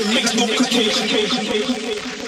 It makes no complication.